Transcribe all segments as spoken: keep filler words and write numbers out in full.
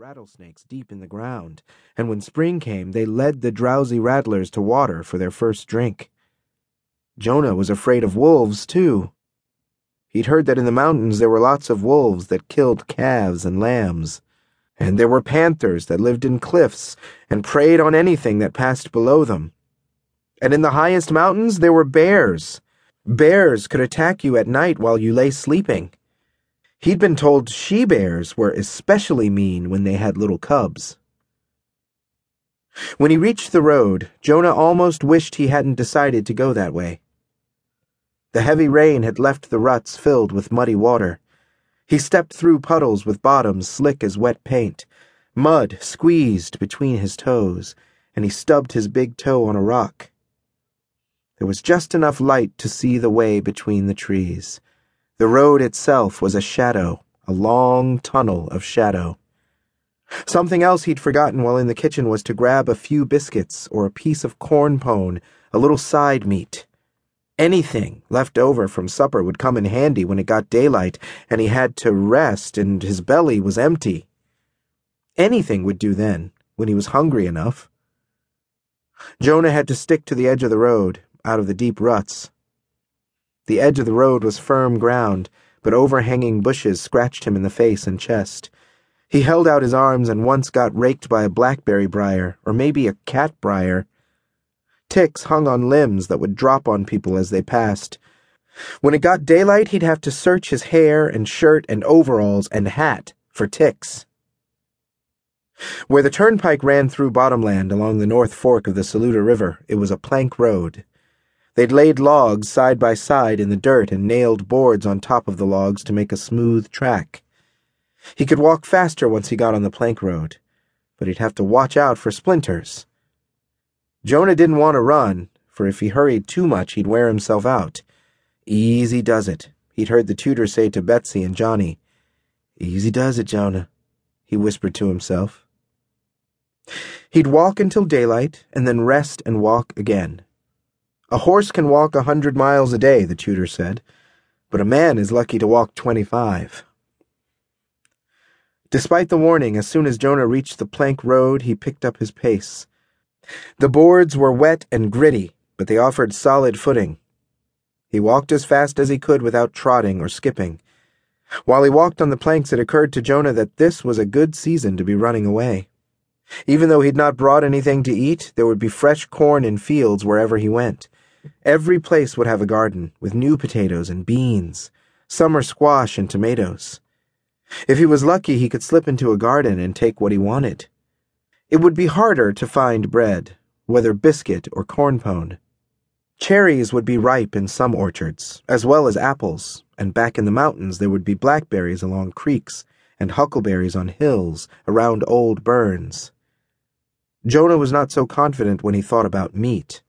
rattlesnakes deep in the ground, and when spring came, they led the drowsy rattlers to water for their first drink. Jonah was afraid of wolves, too. He'd heard that in the mountains there were lots of wolves that killed calves and lambs, and there were panthers that lived in cliffs and preyed on anything that passed below them. And in the highest mountains there were bears. Bears could attack you at night while you lay sleeping. He'd been told she-bears were especially mean when they had little cubs. When he reached the road, Jonah almost wished he hadn't decided to go that way. The heavy rain had left the ruts filled with muddy water. He stepped through puddles with bottoms slick as wet paint. Mud squeezed between his toes, and he stubbed his big toe on a rock. There was just enough light to see the way between the trees. The road itself was a shadow, a long tunnel of shadow. Something else he'd forgotten while in the kitchen was to grab a few biscuits or a piece of corn pone, a little side meat. Anything left over from supper would come in handy when it got daylight, and he had to rest, and his belly was empty. Anything would do then, when he was hungry enough. Jonah had to stick to the edge of the road, out of the deep ruts. The edge of the road was firm ground, but overhanging bushes scratched him in the face and chest. He held out his arms and once got raked by a blackberry briar, or maybe a cat briar. Ticks hung on limbs that would drop on people as they passed. When it got daylight, he'd have to search his hair and shirt and overalls and hat for ticks. Where the turnpike ran through bottomland along the north fork of the Saluda River, it was a plank road. They'd laid logs side by side in the dirt and nailed boards on top of the logs to make a smooth track. He could walk faster once he got on the plank road, but he'd have to watch out for splinters. Jonah didn't want to run, for if he hurried too much he'd wear himself out. Easy does it, he'd heard the tutor say to Betsy and Johnny. Easy does it, Jonah, he whispered to himself. He'd walk until daylight and then rest and walk again. A horse can walk a hundred miles a day, the tutor said, but a man is lucky to walk twenty-five. Despite the warning, as soon as Jonah reached the plank road, he picked up his pace. The boards were wet and gritty, but they offered solid footing. He walked as fast as he could without trotting or skipping. While he walked on the planks, it occurred to Jonah that this was a good season to be running away. Even though he'd not brought anything to eat, there would be fresh corn in fields wherever he went. Every place would have a garden, with new potatoes and beans, summer squash and tomatoes. If he was lucky, he could slip into a garden and take what he wanted. It would be harder to find bread, whether biscuit or corn pone. Cherries would be ripe in some orchards, as well as apples, and back in the mountains there would be blackberries along creeks and huckleberries on hills around old burns. Jonah was not so confident when he thought about meat.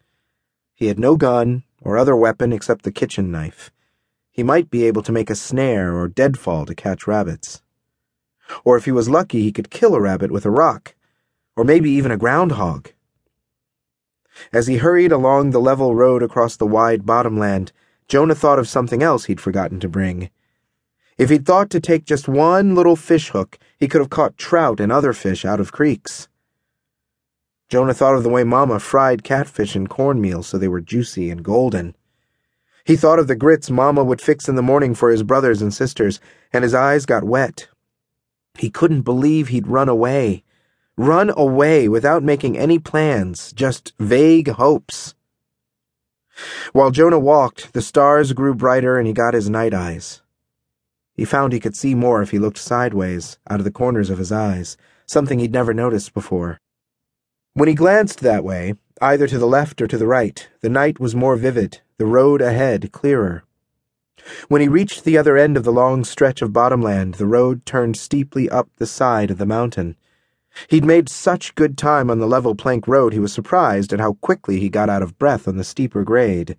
He had no gun or other weapon except the kitchen knife. He might be able to make a snare or deadfall to catch rabbits. Or if he was lucky, he could kill a rabbit with a rock, or maybe even a groundhog. As he hurried along the level road across the wide bottomland, Jonah thought of something else he'd forgotten to bring. If he'd thought to take just one little fish hook, he could have caught trout and other fish out of creeks. Jonah thought of the way Mama fried catfish in cornmeal so they were juicy and golden. He thought of the grits Mama would fix in the morning for his brothers and sisters, and his eyes got wet. He couldn't believe he'd run away. Run away without making any plans, just vague hopes. While Jonah walked, the stars grew brighter and he got his night eyes. He found he could see more if he looked sideways, out of the corners of his eyes, something he'd never noticed before. When he glanced that way, either to the left or to the right, the night was more vivid, the road ahead clearer. When he reached the other end of the long stretch of bottomland, the road turned steeply up the side of the mountain. He'd made such good time on the level plank road he was surprised at how quickly he got out of breath on the steeper grade.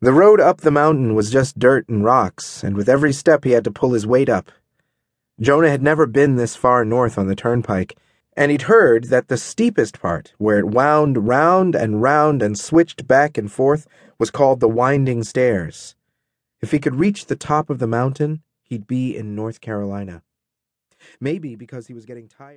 The road up the mountain was just dirt and rocks, and with every step he had to pull his weight up. Jonah had never been this far north on the turnpike, and he'd heard that the steepest part, where it wound round and round and switched back and forth, was called the Winding Stairs. If he could reach the top of the mountain, he'd be in North Carolina. Maybe because he was getting tired.